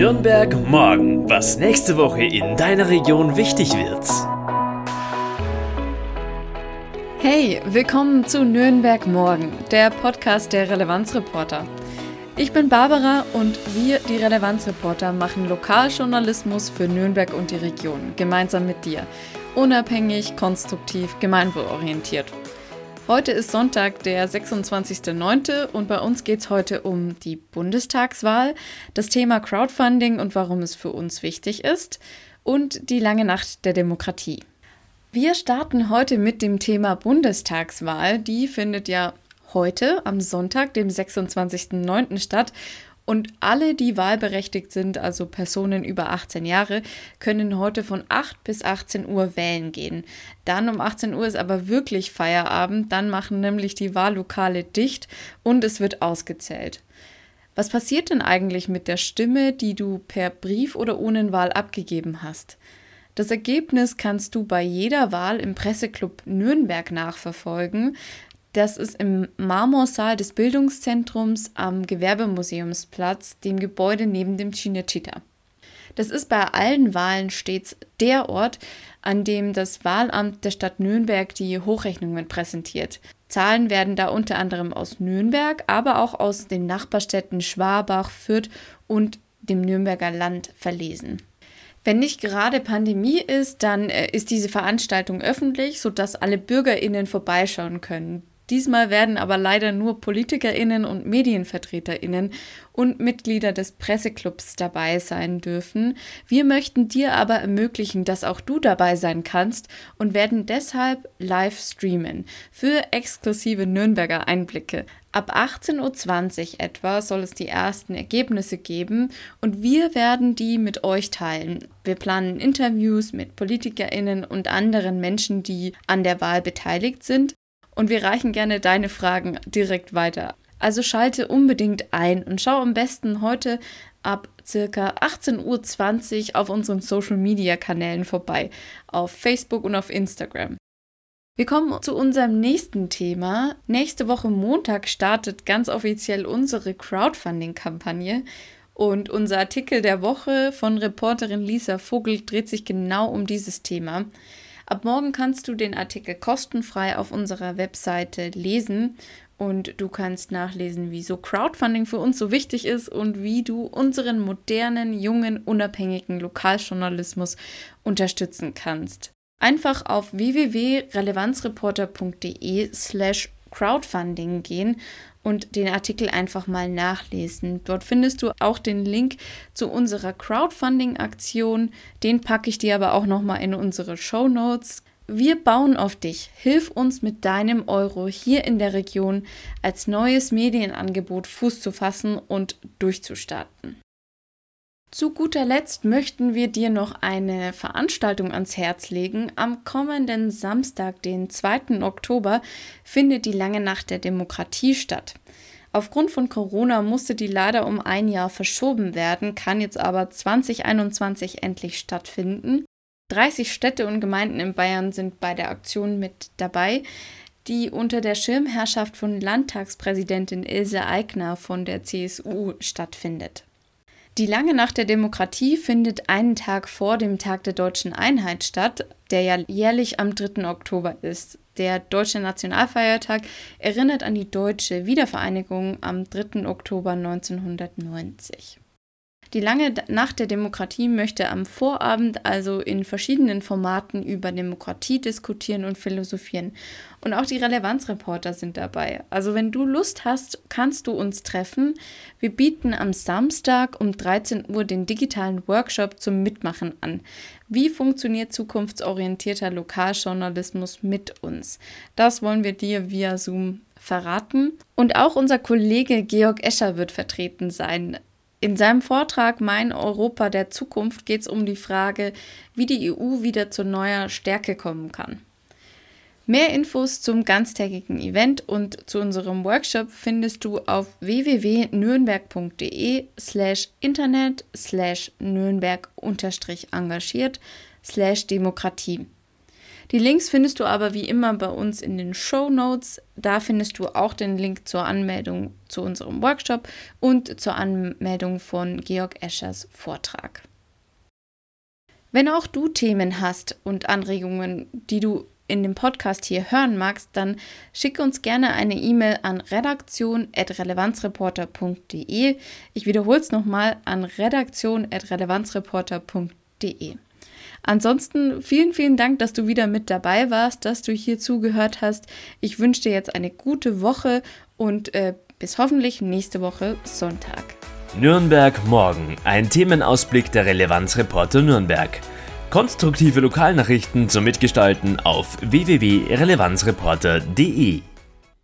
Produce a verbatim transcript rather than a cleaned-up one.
Nürnberg morgen, was nächste Woche in deiner Region wichtig wird. Hey, willkommen zu Nürnberg morgen, der Podcast der Relevanzreporter. Ich bin Barbara und wir, die Relevanzreporter, machen Lokaljournalismus für Nürnberg und die Region, gemeinsam mit dir. Unabhängig, konstruktiv, gemeinwohlorientiert. Heute ist Sonntag, der sechsundzwanzigster neunte und bei uns geht es heute um die Bundestagswahl, das Thema Crowdfunding und warum es für uns wichtig ist und die lange Nacht der Demokratie. Wir starten heute mit dem Thema Bundestagswahl. Die findet ja heute am Sonntag, dem sechsundzwanzigster neunte statt und alle, die wahlberechtigt sind, also Personen über achtzehn Jahre, können heute von acht bis achtzehn Uhr wählen gehen. Dann um achtzehn Uhr ist aber wirklich Feierabend, dann machen nämlich die Wahllokale dicht und es wird ausgezählt. Was passiert denn eigentlich mit der Stimme, die du per Brief oder ohne Wahl abgegeben hast? Das Ergebnis kannst du bei jeder Wahl im Presseclub Nürnberg nachverfolgen. Das ist im Marmorsaal des Bildungszentrums am Gewerbemuseumsplatz, dem Gebäude neben dem Cinecittà. Das ist bei allen Wahlen stets der Ort, an dem das Wahlamt der Stadt Nürnberg die Hochrechnungen präsentiert. Zahlen werden da unter anderem aus Nürnberg, aber auch aus den Nachbarstädten Schwabach, Fürth und dem Nürnberger Land verlesen. Wenn nicht gerade Pandemie ist, dann ist diese Veranstaltung öffentlich, sodass alle BürgerInnen vorbeischauen können. Diesmal werden aber leider nur PolitikerInnen und MedienvertreterInnen und Mitglieder des Presseclubs dabei sein dürfen. Wir möchten dir aber ermöglichen, dass auch du dabei sein kannst und werden deshalb live streamen für exklusive Nürnberger Einblicke. Ab achtzehn Uhr zwanzig etwa soll es die ersten Ergebnisse geben und wir werden die mit euch teilen. Wir planen Interviews mit PolitikerInnen und anderen Menschen, die an der Wahl beteiligt sind. Und wir reichen gerne deine Fragen direkt weiter. Also schalte unbedingt ein und schau am besten heute ab ca. achtzehn Uhr zwanzig auf unseren Social-Media-Kanälen vorbei, auf Facebook und auf Instagram. Wir kommen zu unserem nächsten Thema. Nächste Woche Montag startet ganz offiziell unsere Crowdfunding-Kampagne. Und unser Artikel der Woche von Reporterin Lisa Vogel dreht sich genau um dieses Thema. Ab morgen kannst du den Artikel kostenfrei auf unserer Webseite lesen und du kannst nachlesen, wieso Crowdfunding für uns so wichtig ist und wie du unseren modernen, jungen, unabhängigen Lokaljournalismus unterstützen kannst. Einfach auf www.relevanzreporter.de slash Crowdfunding gehen und den Artikel einfach mal nachlesen. Dort findest du auch den Link zu unserer Crowdfunding-Aktion. Den packe ich dir aber auch nochmal in unsere Shownotes. Wir bauen auf dich. Hilf uns mit deinem Euro hier in der Region als neues Medienangebot Fuß zu fassen und durchzustarten. Zu guter Letzt möchten wir dir noch eine Veranstaltung ans Herz legen. Am kommenden Samstag, den zweiten Oktober, findet die lange Nacht der Demokratie statt. Aufgrund von Corona musste die leider um ein Jahr verschoben werden, kann jetzt aber zwanzig einundzwanzig endlich stattfinden. dreißig Städte und Gemeinden in Bayern sind bei der Aktion mit dabei, die unter der Schirmherrschaft von Landtagspräsidentin Ilse Aigner von der C S U stattfindet. Die lange Nacht der Demokratie findet einen Tag vor dem Tag der Deutschen Einheit statt, der ja jährlich am dritten Oktober ist. Der Deutsche Nationalfeiertag erinnert an die deutsche Wiedervereinigung am dritten Oktober neunzehnhundertneunzig. Die lange Nacht der Demokratie möchte am Vorabend also in verschiedenen Formaten über Demokratie diskutieren und philosophieren. Und auch die Relevanzreporter sind dabei. Also wenn du Lust hast, kannst du uns treffen. Wir bieten am Samstag um dreizehn Uhr den digitalen Workshop zum Mitmachen an. Wie funktioniert zukunftsorientierter Lokaljournalismus mit uns? Das wollen wir dir via Zoom verraten. Und auch unser Kollege Georg Escher wird vertreten sein. In seinem Vortrag Mein Europa der Zukunft geht es um die Frage, wie die E U wieder zu neuer Stärke kommen kann. Mehr Infos zum ganztägigen Event und zu unserem Workshop findest du auf www.nürnberg.de slash internet slash nürnberg unterstrich engagiert slash Demokratie. Die Links findest du aber wie immer bei uns in den Shownotes. Da findest du auch den Link zur Anmeldung zu unserem Workshop und zur Anmeldung von Georg Eschers Vortrag. Wenn auch du Themen hast und Anregungen, die du in dem Podcast hier hören magst, dann schicke uns gerne eine E-Mail an redaktion at relevanzreporter punkt de. Ich wiederhole es nochmal, an redaktion at relevanzreporter punkt de. Ansonsten vielen, vielen Dank, dass du wieder mit dabei warst, dass du hier zugehört hast. Ich wünsche dir jetzt eine gute Woche und äh, bis hoffentlich nächste Woche Sonntag. Nürnberg morgen, ein Themenausblick der Relevanzreporter Nürnberg. Konstruktive Lokalnachrichten zum Mitgestalten auf w w w punkt relevanzreporter punkt de.